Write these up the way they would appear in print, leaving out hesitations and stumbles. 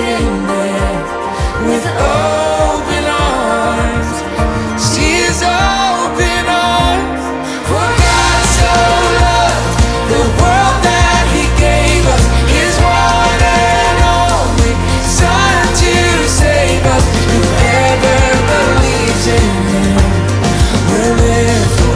waiting there with open arms. She is open arms. For God so loved the world that He gave us His one and only Son to save us. Whoever believes in Him will live forever.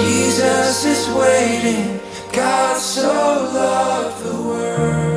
Jesus is waiting. God so loved the world.